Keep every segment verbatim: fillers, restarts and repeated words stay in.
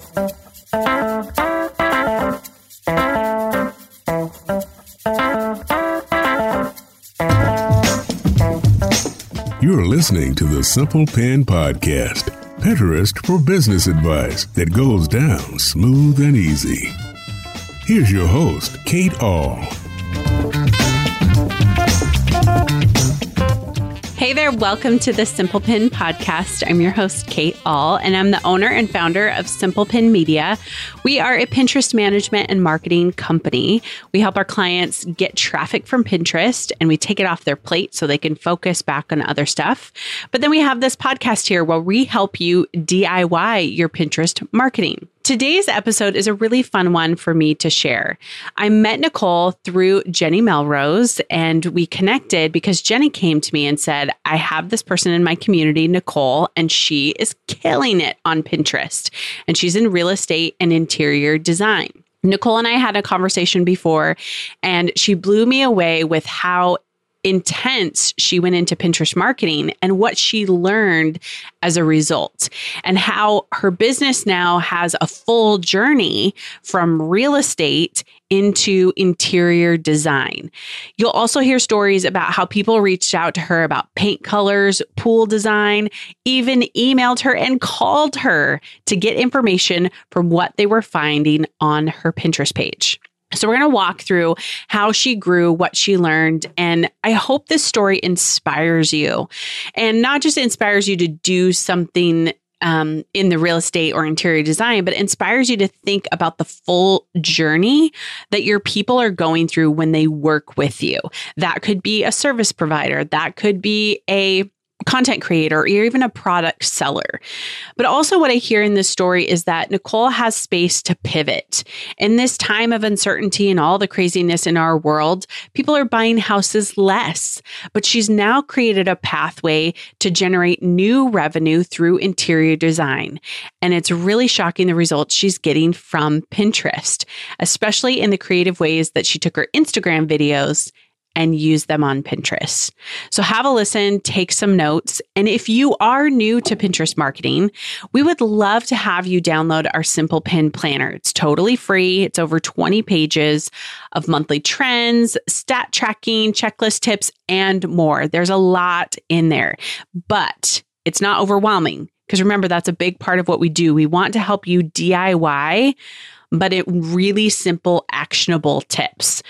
You're listening to the Simple Pin Podcast, Pinterest for business advice that goes down smooth and easy. Here's your host, Kate Ahl. Hey there, welcome to the Simple Pin Podcast. I'm your host, Kate Ahl, and I'm the owner and founder of Simple Pin Media. We are a Pinterest management and marketing company. We help our clients get traffic from Pinterest and we take it off their plate so they can focus back on other stuff. But then we have this podcast here where we help you D I Y your Pinterest marketing. Today's episode is a really fun one for me to share. I met Nicole through Jenny Melrose and we connected because Jenny came to me and said, I have this person in my community, Nicole, and she is killing it on Pinterest. And she's in real estate and interior design. Nicole and I had a conversation before and she blew me away with how intense she went into Pinterest marketing and what she learned as a result, and how her business now has a full journey from real estate into interior design. You'll also hear stories about how people reached out to her about paint colors, pool design, even emailed her and called her to get information from what they were finding on her Pinterest page. So we're going to walk through how she grew, what she learned, and I hope this story inspires you, and not just inspires you to do something um, in the real estate or interior design, but inspires you to think about the full journey that your people are going through when they work with you. That could be a service provider, that could be a content creator, or even a product seller. But also what I hear in this story is that Nicole has space to pivot. In this time of uncertainty and all the craziness in our world, people are buying houses less, but she's now created a pathway to generate new revenue through interior design. And it's really shocking the results she's getting from Pinterest, especially in the creative ways that she took her Instagram videos and use them on Pinterest. So have a listen, take some notes. And if you are new to Pinterest marketing, we would love to have you download our Simple Pin Planner. It's totally free. It's over twenty pages of monthly trends, stat tracking, checklist tips, and more. There's a lot in there, but it's not overwhelming because remember, that's a big part of what we do. We want to help you D I Y, but it really simple, actionable tips.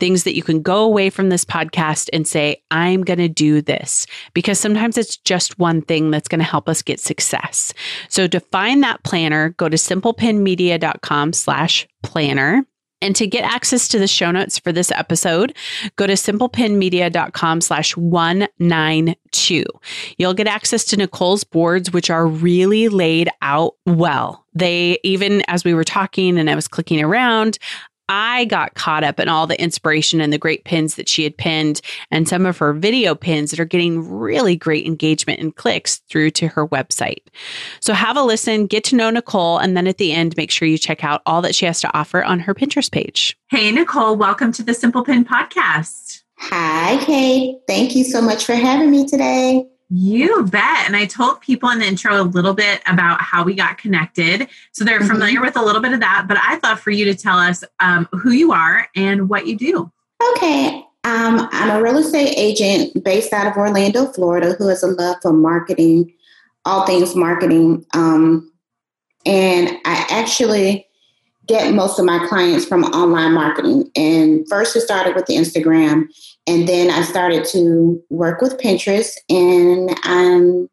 Things that you can go away from this podcast and say, I'm going to do this, because sometimes it's just one thing that's going to help us get success. So to find that planner, go to simplepinmedia.com slash planner. And to get access to the show notes for this episode, go to simplepinmedia.com slash 192. You'll get access to Nicole's boards, which are really laid out well. They, even as we were talking and I was clicking around, I got caught up in all the inspiration and the great pins that she had pinned and some of her video pins that are getting really great engagement and clicks through to her website. So have a listen, get to know Nicole, and then at the end, make sure you check out all that she has to offer on her Pinterest page. Hey, Nicole, welcome to the Simple Pin Podcast. Hi, Kate. Thank you so much for having me today. You bet. And I told people in the intro a little bit about how we got connected. So they're mm-hmm. familiar with a little bit of that, but I'd love for you to tell us um, who you are and what you do. Okay. Um, I'm a real estate agent based out of Orlando, Florida, who has a love for marketing, all things marketing. Um, and I actually get most of my clients from online marketing. And first it started with the Instagram. And then I started to work with Pinterest, and I'm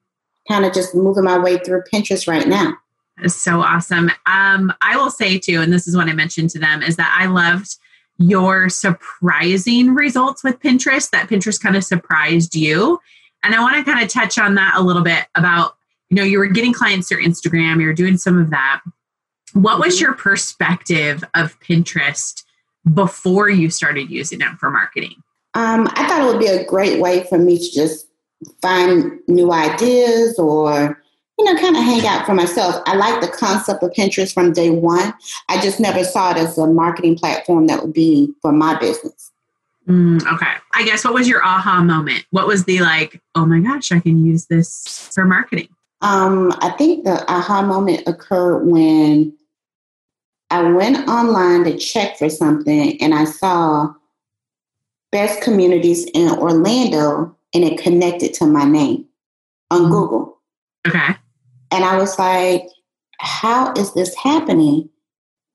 kind of just moving my way through Pinterest right now. That's so awesome. Um, I will say too, and this is what I mentioned to them, is that I loved your surprising results with Pinterest, that Pinterest kind of surprised you. And I want to kind of touch on that a little bit about, you know, you were getting clients through Instagram, you were doing some of that. What was your perspective of Pinterest before you started using it for marketing? Um, I thought it would be a great way for me to just find new ideas or, you know, kind of hang out for myself. I like the concept of Pinterest from day one. I just never saw it as a marketing platform that would be for my business. Mm, okay. I guess what was your aha moment? What was the like, oh my gosh, I can use this for marketing? Um, I think the aha moment occurred when I went online to check for something and I saw best communities in Orlando and it connected to my name on mm-hmm. Google. Okay. And I was like, how is this happening?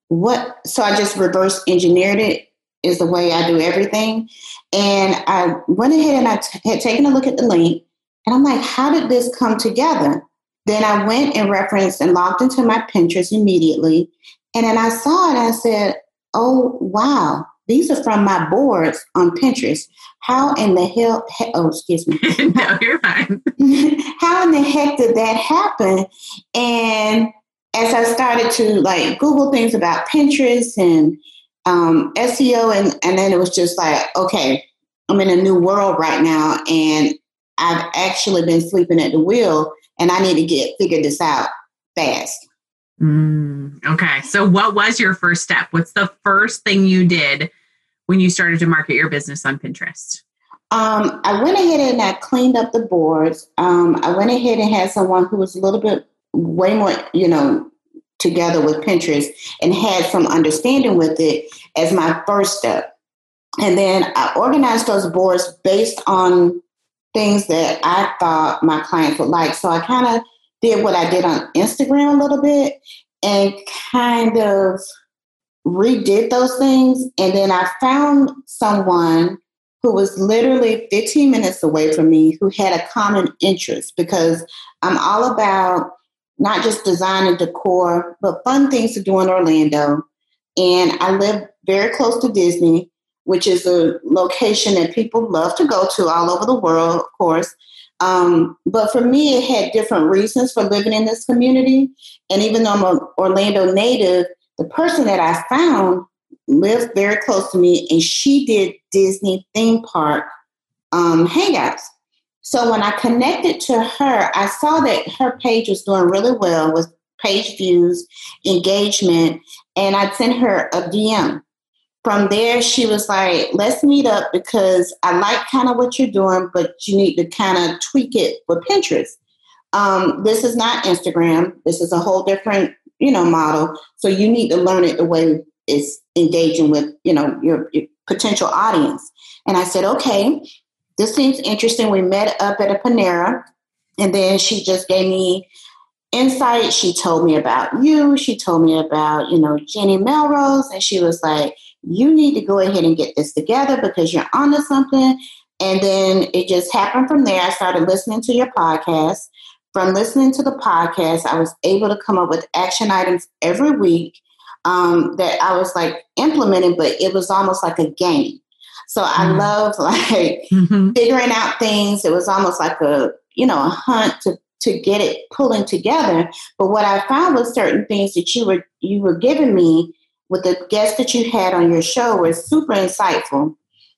What? So I just reverse engineered it, is the way I do everything. And I went ahead and I t- had taken a look at the link and I'm like, how did this come together? Then I went and referenced and logged into my Pinterest immediately. And then I saw it. I said, oh, wow. These are from my boards on Pinterest. How in the hell, he- oh, excuse me. No, you're fine. How in the heck did that happen? And as I started to like Google things about Pinterest and um, S E O, and, and then it was just like, okay, I'm in a new world right now. And I've actually been sleeping at the wheel and I need to get figure this out fast. Mm, okay. So what was your first step? What's the first thing you did when you started to market your business on Pinterest? Um, I went ahead and I cleaned up the boards. Um, I went ahead and had someone who was a little bit way more, you know, together with Pinterest and had some understanding with it as my first step. And then I organized those boards based on things that I thought my clients would like. So I kind of did what I did on Instagram a little bit and kind of redid those things. And then I found someone who was literally fifteen minutes away from me who had a common interest, because I'm all about not just design and decor, but fun things to do in Orlando. And I live very close to Disney, which is a location that people love to go to all over the world, of course. Um, but for me, it had different reasons for living in this community. And even though I'm an Orlando native, the person that I found lived very close to me and she did Disney theme park um, hangouts. So when I connected to her, I saw that her page was doing really well with page views, engagement, and I sent her a D M. From there, she was like, let's meet up because I like kind of what you're doing, but you need to kind of tweak it for Pinterest. Um, this is not Instagram. This is a whole different, you know, model. So you need to learn it the way it's engaging with, you know, your, your potential audience. And I said, okay, this seems interesting. We met up at a Panera and then she just gave me insight. She told me about you. She told me about, you know, Jenny Melrose. And she was like, you need to go ahead and get this together because you're onto something. And then it just happened from there. I started listening to your podcast. From listening to the podcast, I was able to come up with action items every week um, that I was like implementing, but it was almost like a game. So mm-hmm. I loved like mm-hmm. figuring out things. It was almost like a, you know, a hunt to, to get it pulling together. But what I found was certain things that you were, you were giving me with the guests that you had on your show were super insightful,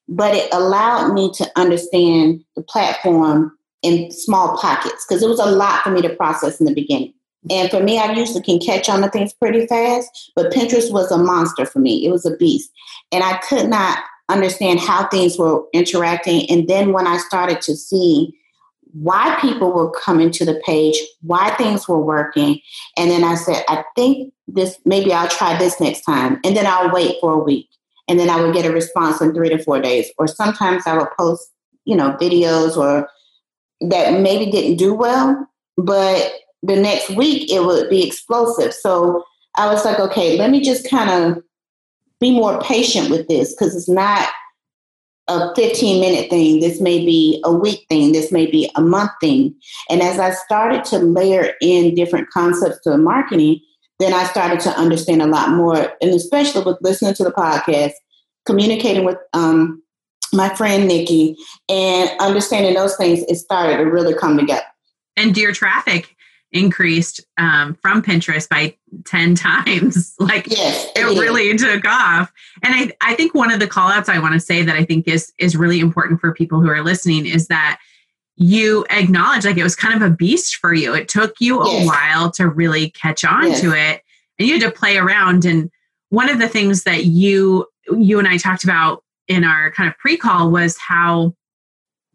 but it allowed me to understand the platform in small pockets because it was a lot for me to process in the beginning. And for me, I usually can catch on to things pretty fast, but Pinterest was a monster for me. It was a beast. And I could not understand how things were interacting. And then when I started to see why people were coming to the page, why things were working. And then I said, I think this, maybe I'll try this next time. And then I'll wait for a week. And then I would get a response in three to four days. Or sometimes I would post, you know, videos or that maybe didn't do well, but the next week it would be explosive. So I was like, okay, let me just kind of be more patient with this because it's not a fifteen minute thing. This may be a week thing. This may be a month thing. And as I started to layer in different concepts to marketing, then I started to understand a lot more. And especially with listening to the podcast, communicating with um, my friend, Nikki, and understanding those things, it started to really come together. And your traffic increased um, from Pinterest by ten times. Like yes, it, it really took off. And I, I think one of the call outs I want to say that I think is, is really important for people who are listening is that you acknowledge like it was kind of a beast for you. It took you yes. a while to really catch on yes. to it and you had to play around. And one of the things that you, you and I talked about in our kind of pre-call was how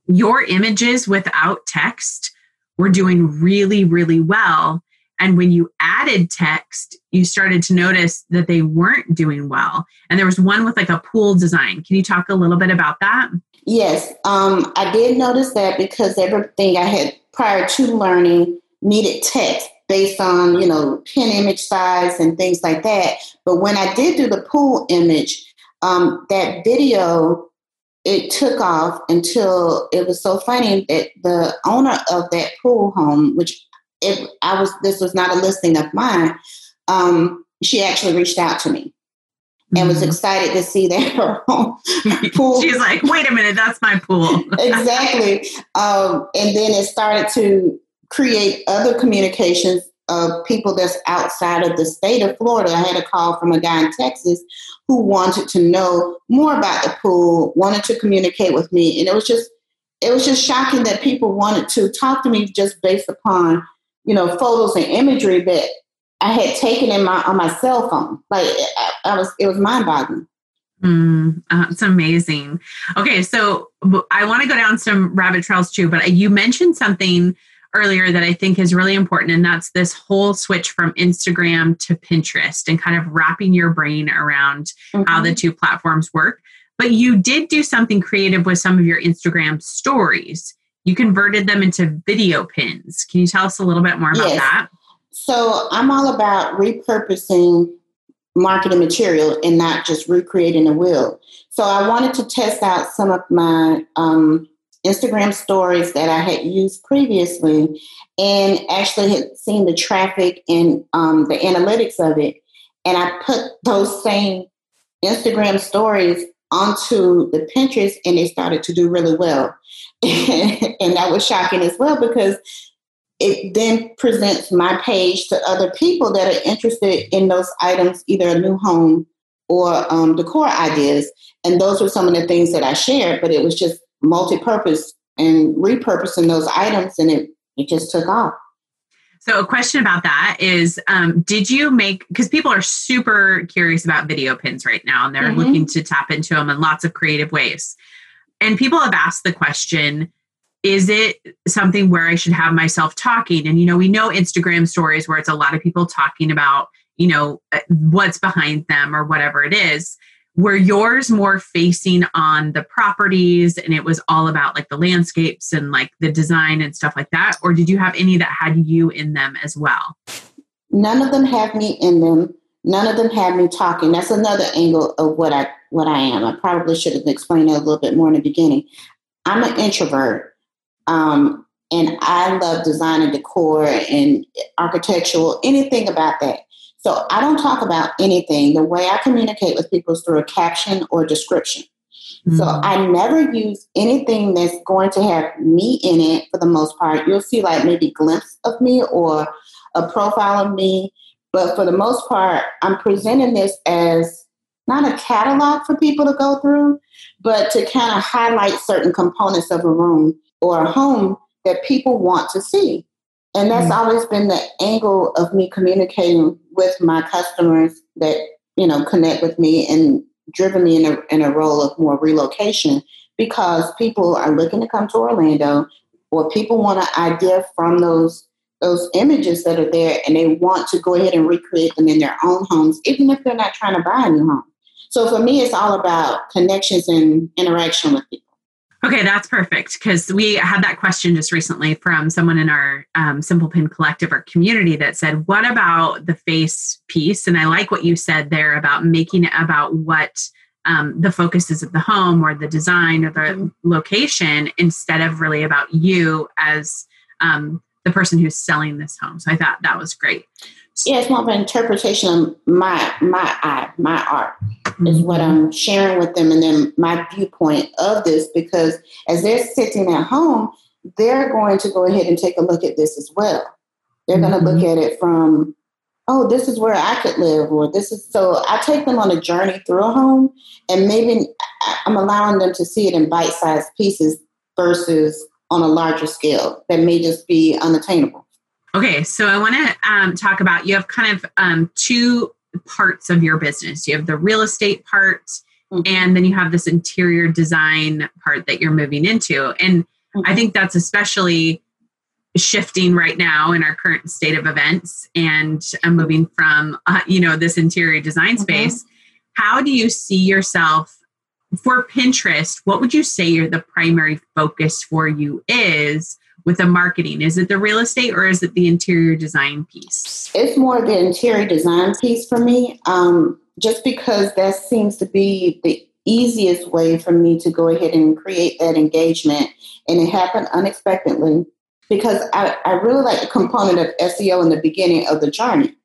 your images without text were doing really, really well. And when you added text, you started to notice that they weren't doing well. And there was one with like a pool design. Can you talk a little bit about that? Yes, um, I did notice that because everything I had prior to learning needed text based on, you know, pin image size and things like that. But when I did do the pool image, um, that video, it took off until it was so funny that the owner of that pool home, which if I was, this was not a listing of mine, um, she actually reached out to me mm-hmm. and was excited to see that her home pool. She's like, wait a minute, that's my pool. Exactly. Um, and then it started to create other communications of people that's outside of the state of Florida. I had a call from a guy in Texas who wanted to know more about the pool, wanted to communicate with me. And it was just, it was just shocking that people wanted to talk to me just based upon, you know, photos and imagery that I had taken in my, on my cell phone. Like I, I was, it was mind boggling. Mm, uh, it's amazing. Okay. So I want to go down some rabbit trails too, but you mentioned something earlier that I think is really important. And that's this whole switch from Instagram to Pinterest and kind of wrapping your brain around mm-hmm. how the two platforms work. But you did do something creative with some of your Instagram stories. You converted them into video pins. Can you tell us a little bit more about yes. that? So I'm all about repurposing marketing material and not just recreating a wheel. So I wanted to test out some of my um, Instagram stories that I had used previously and actually had seen the traffic and um, the analytics of it. And I put those same Instagram stories onto the Pinterest and they started to do really well. And that was shocking as well because it then presents my page to other people that are interested in those items, either a new home or um, decor ideas. And those were some of the things that I shared, but it was just multi-purpose and repurposing those items and it, it just took off. So a question about that is, um, did you make, because people are super curious about video pins right now and they're mm-hmm. looking to tap into them in lots of creative ways. And people have asked the question, is it something where I should have myself talking? And, you know, we know Instagram stories where it's a lot of people talking about, you know, what's behind them or whatever it is. Were yours more facing on the properties and it was all about like the landscapes and like the design and stuff like that? Or did you have any that had you in them as well? None of them had me in them. None of them had me talking. That's another angle of what I, what I am. I probably should have explained that a little bit more in the beginning. I'm an introvert. Um, and I love design and decor and architectural, anything about that. So I don't talk about anything. The way I communicate with people is through a caption or description. Mm-hmm. So I never use anything that's going to have me in it for the most part. You'll see like maybe a glimpse of me or a profile of me. But for the most part, I'm presenting this as not a catalog for people to go through, but to kind of highlight certain components of a room or a home that people want to see. And that's mm-hmm. always been the angle of me communicating with my customers that, you know, connect with me and driven me in a, in a role of more relocation because people are looking to come to Orlando or people want an idea from those those images that are there and they want to go ahead and recreate them in their own homes, even if they're not trying to buy a new home. So for me, it's all about connections and interaction with people. Okay, that's perfect because we had that question just recently from someone in our um, Simple Pin Collective or community that said, what about the face piece? And I like what you said there about making it about what um, the focus is of the home or the design or the mm-hmm. location instead of really about you as um, the person who's selling this home. So I thought that was great. Yeah, it's more of an interpretation of my my eye, my art is what I'm sharing with them and then my viewpoint of this because as they're sitting at home, they're going to go ahead and take a look at this as well. They're mm-hmm. going to look at it from, oh, this is where I could live or this is, so I take them on a journey through a home and maybe I'm allowing them to see it in bite-sized pieces versus on a larger scale that may just be unattainable. Okay, so I want to um, talk about, you have kind of um, two parts of your business. You have the real estate part, mm-hmm. and then you have this interior design part that you're moving into. And mm-hmm. I think that's especially shifting right now in our current state of events, and I'm moving from, uh, you know, this interior design space. Mm-hmm. How do you see yourself for Pinterest? What would you say you're the primary focus for you is with the marketing? Is it the real estate or is it the interior design piece? It's more the interior design piece for me, um, just because that seems to be the easiest way for me to go ahead and create that engagement. And it happened unexpectedly because I, I really like the component of S E O in the beginning of the journey.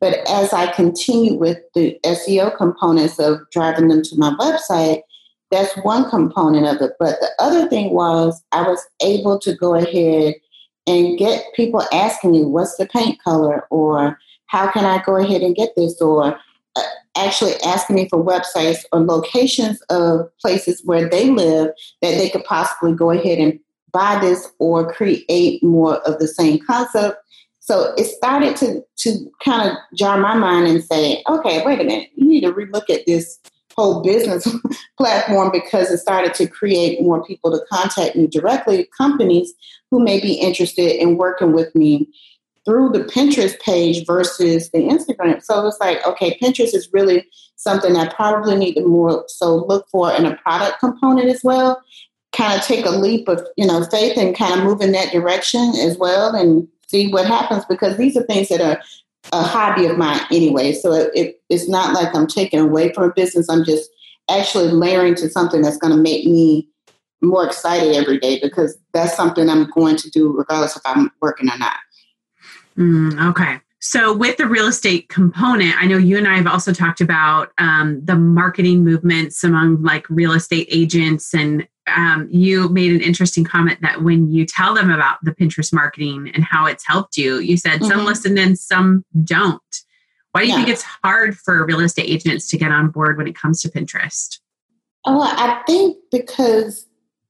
But as I continued with the S E O components of driving them to my website, that's one component of it. But the other thing was I was able to go ahead and get people asking me, what's the paint color? Or how can I go ahead and get this? Or uh, actually asking me for websites or locations of places where they live that they could possibly go ahead and buy this or create more of the same concept. So it started to to kind of jar my mind and say, okay, wait a minute, you need to relook at this whole business platform, because it started to create more people to contact me directly, companies who may be interested in working with me through the Pinterest page versus the Instagram. So it's like, okay, Pinterest is really something I probably need to more so look for in a product component as well. Kind of take a leap of, you know, faith and kind of move in that direction as well and see what happens, because these are things that are a hobby of mine anyway. So it, it, it's not like I'm taking away from a business. I'm just actually layering to something that's going to make me more excited every day, because that's something I'm going to do regardless if I'm working or not. Mm, okay. So with the real estate component, I know you and I have also talked about um, the marketing movements among like real estate agents, and um, you made an interesting comment that when you tell them about the Pinterest marketing and how it's helped you, you said mm-hmm. some listen and some don't. Why do you yeah. think it's hard for real estate agents to get on board when it comes to Pinterest? Oh, I think because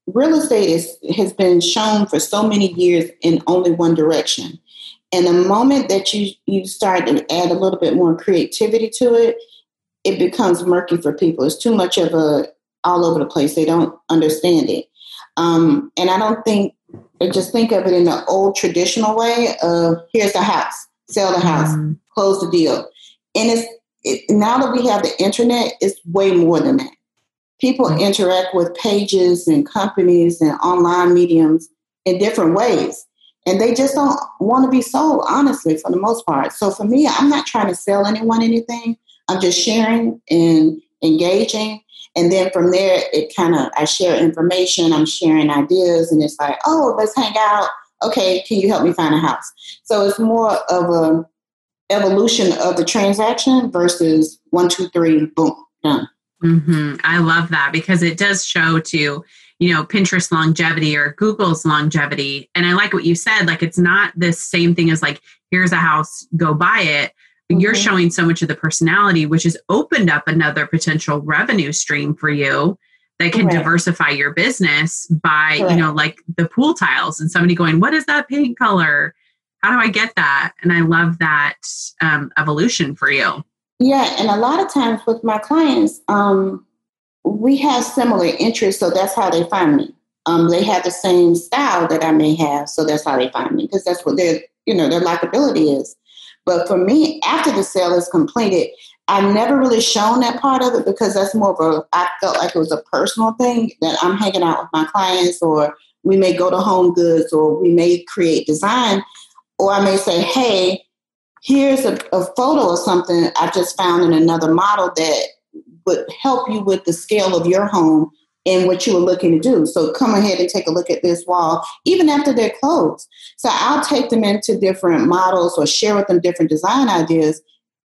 real estate is, has been shown for so many years in only one direction. And the moment that you, you start to add a little bit more creativity to it, it becomes murky for people. It's too much of a all over the place. They don't understand it. Um, and I don't think, I just think of it in the old traditional way of here's the house, sell the house, mm-hmm. close the deal. And it's it, now that we have the internet, it's way more than that. People mm-hmm. interact with pages and companies and online mediums in different ways. And they just don't want to be sold, honestly, for the most part. So for me, I'm not trying to sell anyone anything. I'm just sharing and engaging. And then from there, it kind of, I share information, I'm sharing ideas, and it's like, oh, let's hang out. Okay, can you help me find a house? So it's more of an evolution of the transaction versus one, two, three, boom, done. Mm-hmm. I love that, because it does show too, you know, Pinterest longevity or Google's longevity. And I like what you said, like, it's not this same thing as like, here's a house, go buy it. Mm-hmm. You're showing so much of the personality, which has opened up another potential revenue stream for you that can Correct. Diversify your business by, Correct. You know, like the pool tiles and somebody going, what is that paint color? How do I get that? And I love that um, evolution for you. Yeah. And a lot of times with my clients, um, we have similar interests, so that's how they find me. Um, they have the same style that I may have, so that's how they find me, because that's what their, you know, their likability is. But for me, after the sale is completed, I've never really shown that part of it, because that's more of a, I felt like it was a personal thing that I'm hanging out with my clients, or we may go to Home Goods, or we may create design, or I may say, hey, here's a, a photo of something I just found in another model that would help you with the scale of your home and what you were looking to do. So come ahead and take a look at this wall, even after they're closed. So I'll take them into different models or share with them different design ideas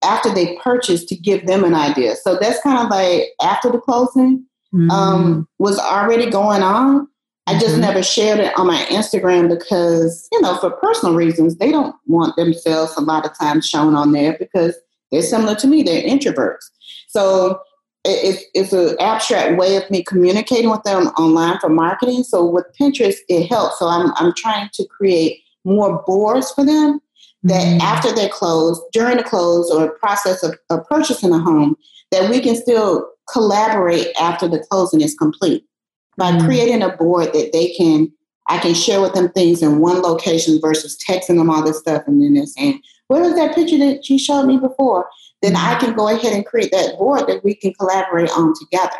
after they purchase to give them an idea. So that's kind of like after the closing mm-hmm. um, was already going on. I just mm-hmm. never shared it on my Instagram because, you know, for personal reasons, they don't want themselves a lot of times shown on there, because they're similar to me. They're introverts. So It's, it's an abstract way of me communicating with them online for marketing. So with Pinterest, it helps. So I'm I'm trying to create more boards for them that mm-hmm. after they're closed, during the close or process of, of purchasing a home, that we can still collaborate after the closing is complete by mm-hmm. creating a board that they can I can share with them things in one location versus texting them all this stuff and then they're saying, what is that picture that you showed me before? Then I can go ahead and create that board that we can collaborate on together.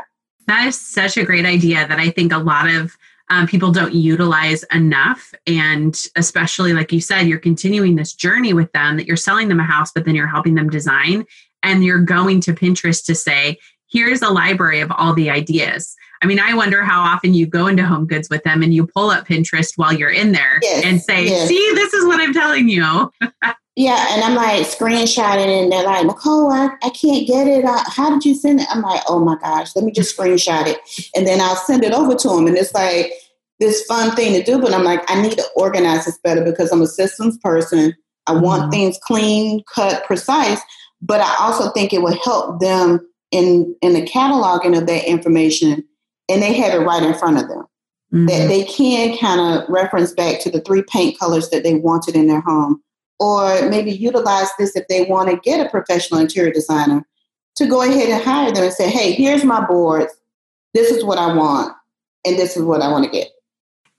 That is such a great idea that I think a lot of um, people don't utilize enough. And especially, like you said, you're continuing this journey with them, that you're selling them a house, but then you're helping them design. And you're going to Pinterest to say, here's a library of all the ideas. I mean, I wonder how often you go into Home Goods with them and you pull up Pinterest while you're in there yes, and say, yes. see, this is what I'm telling you. Yeah. And I'm like screenshotting and they're like, Nicole, I, I can't get it. I, how did you send it? I'm like, oh my gosh, let me just screenshot it. And then I'll send it over to them. And it's like this fun thing to do. But I'm like, I need to organize this better because I'm a systems person. I want mm-hmm. things clean, cut, precise. But I also think it will help them in, in the cataloging of that information. And they have it right in front of them. Mm-hmm. That they can kind of reference back to the three paint colors that they wanted in their home. Or maybe utilize this if they want to get a professional interior designer to go ahead and hire them and say, hey, here's my boards. This is what I want. And this is what I want to get.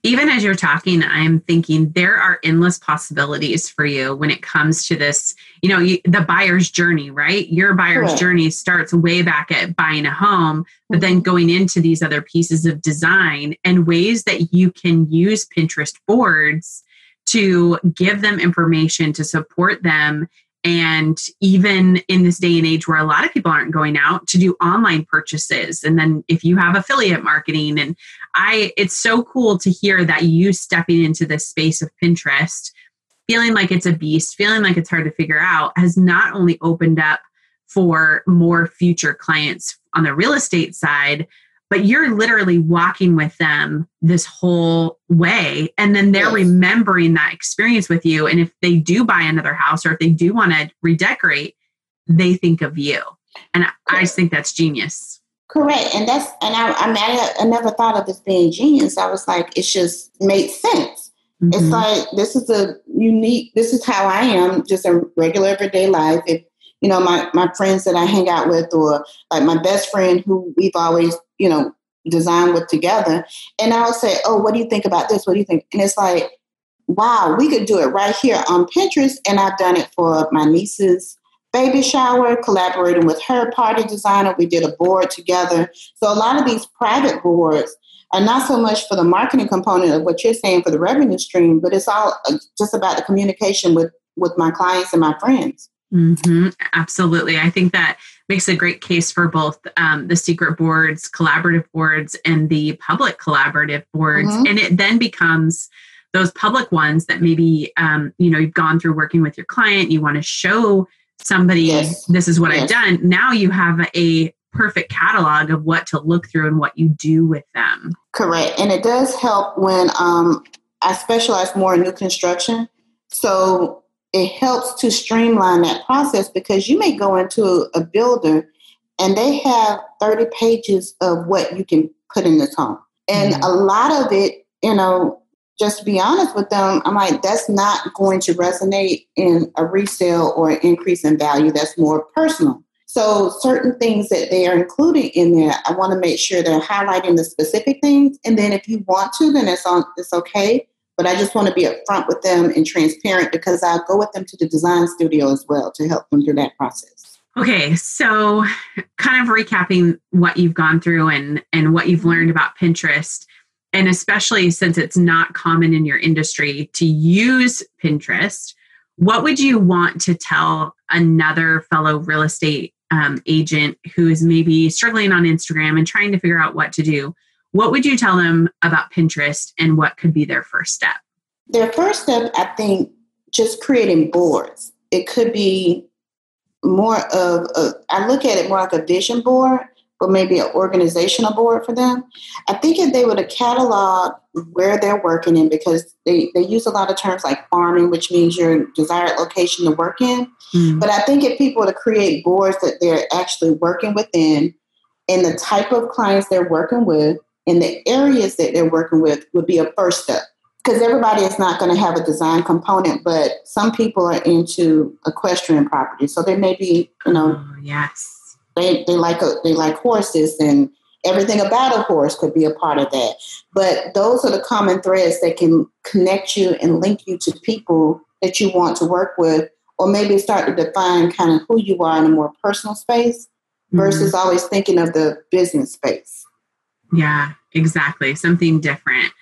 Even as you're talking, I'm thinking there are endless possibilities for you when it comes to this, you know, you, the buyer's journey, right? Your buyer's Correct. Journey starts way back at buying a home, but then going into these other pieces of design and ways that you can use Pinterest boards to give them information, to support them. And even in this day and age where a lot of people aren't going out, to do online purchases. And then if you have affiliate marketing, and I, it's so cool to hear that you stepping into this space of Pinterest, feeling like it's a beast, feeling like it's hard to figure out, has not only opened up for more future clients on the real estate side, but you're literally walking with them this whole way. And then they're yes. remembering that experience with you. And if they do buy another house or if they do want to redecorate, they think of you. And Correct. I just think that's genius. Correct. And that's, and I, I mean, I, I never thought of this being genius. I was like, it just made sense. Mm-hmm. It's like, this is a unique, this is how I am, just a regular everyday life. If, you know, my, my friends that I hang out with, or like my best friend who we've always, you know, design with together. And I'll say, oh, what do you think about this? What do you think? And it's like, wow, we could do it right here on Pinterest. And I've done it for my niece's baby shower, collaborating with her party designer. We did a board together. So a lot of these private boards are not so much for the marketing component of what you're saying for the revenue stream, but it's all just about the communication with, with my clients and my friends. Mm-hmm. Absolutely. I think that makes a great case for both um, the secret boards, collaborative boards, and the public collaborative boards. Mm-hmm. And it then becomes those public ones that maybe, um, you know, you've gone through working with your client. You want to show somebody, yes. this is what yes. I've done. Now you have a perfect catalog of what to look through and what you do with them. Correct. And it does help when um, I specialize more in new construction. So it helps to streamline that process, because you may go into a builder and they have thirty pages of what you can put in this home. And mm-hmm. a lot of it, you know, just to be honest with them, I'm like, that's not going to resonate in a resale or an increase in value. That's more personal. So certain things that they are including in there, I want to make sure they're highlighting the specific things. And then if you want to, then it's on, it's okay. But I just want to be upfront with them and transparent, because I'll go with them to the design studio as well to help them through that process. Okay. So kind of recapping what you've gone through and, and what you've learned about Pinterest, and especially since it's not common in your industry to use Pinterest, what would you want to tell another fellow real estate um, agent who is maybe struggling on Instagram and trying to figure out what to do? What would you tell them about Pinterest and what could be their first step? Their first step, I think, just creating boards. It could be more of, a, I look at it more like a vision board, but maybe an organizational board for them. I think if they were to catalog where they're working in, because they, they use a lot of terms like farming, which means your desired location to work in. Mm-hmm. But I think if people were to create boards that they're actually working within, and the type of clients they're working with, and the areas that they're working with, would be a first step. Because everybody is not going to have a design component, but some people are into equestrian property. So they may be, you know, oh, yes, they, they like a, they like horses and Everything about a horse could be a part of that. But those are the common threads that can connect you and link you to people that you want to work with, or maybe start to define kind of who you are in a more personal space versus mm-hmm. always thinking of the business space. Yeah, exactly. Something different.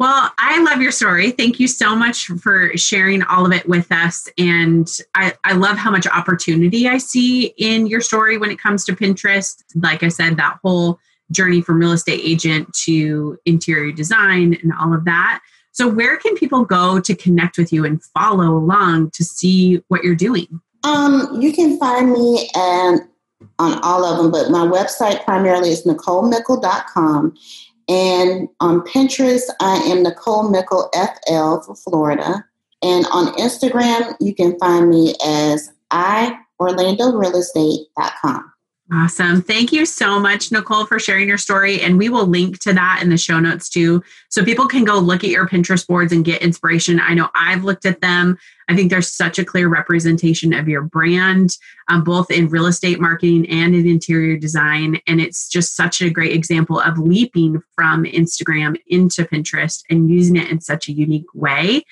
Well, I love your story. Thank you so much for sharing all of it with us. And I, I love how much opportunity I see in your story when it comes to Pinterest. Like I said, that whole journey from real estate agent to interior design and all of that. So where can people go to connect with you and follow along to see what you're doing? Um, you can find me and on all of them, but my website primarily is Nicole Mickle dot com. And on Pinterest, I am Nicole Mickle F L for Florida. And on Instagram, you can find me as I Orlando Real Estate dot com. Awesome. Thank you so much, Nicole, for sharing your story. And we will link to that in the show notes too, so people can go look at your Pinterest boards and get inspiration. I know I've looked at them. I think there's such a clear representation of your brand, um, both in real estate marketing and in interior design. And it's just such a great example of leaping from Instagram into Pinterest and using it in such a unique way.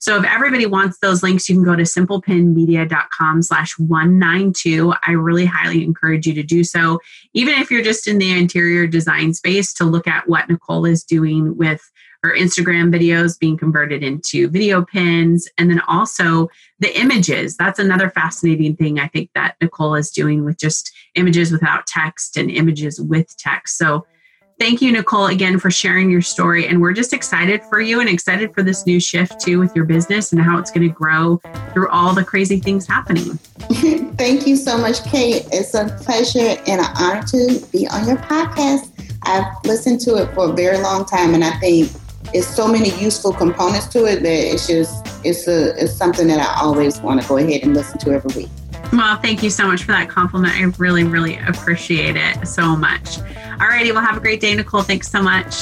So if everybody wants those links, you can go to simple pin media dot com slash one ninety-two. I really highly encourage you to do so, even if you're just in the interior design space, to look at what Nicole is doing with her Instagram videos being converted into video pins, and then also the images. That's another fascinating thing I think that Nicole is doing, with just images without text and images with text. So thank you, Nicole, again, for sharing your story. And we're just excited for you and excited for this new shift too with your business and how it's going to grow through all the crazy things happening. Thank you so much, Kate. It's a pleasure and an honor to be on your podcast. I've listened to it for a very long time, and I think it's so many useful components to it that it's just, it's a, it's something that I always want to go ahead and listen to every week. Well, thank you so much for that compliment. I really, really appreciate it so much. All righty. Well, have a great day, Nicole. Thanks so much.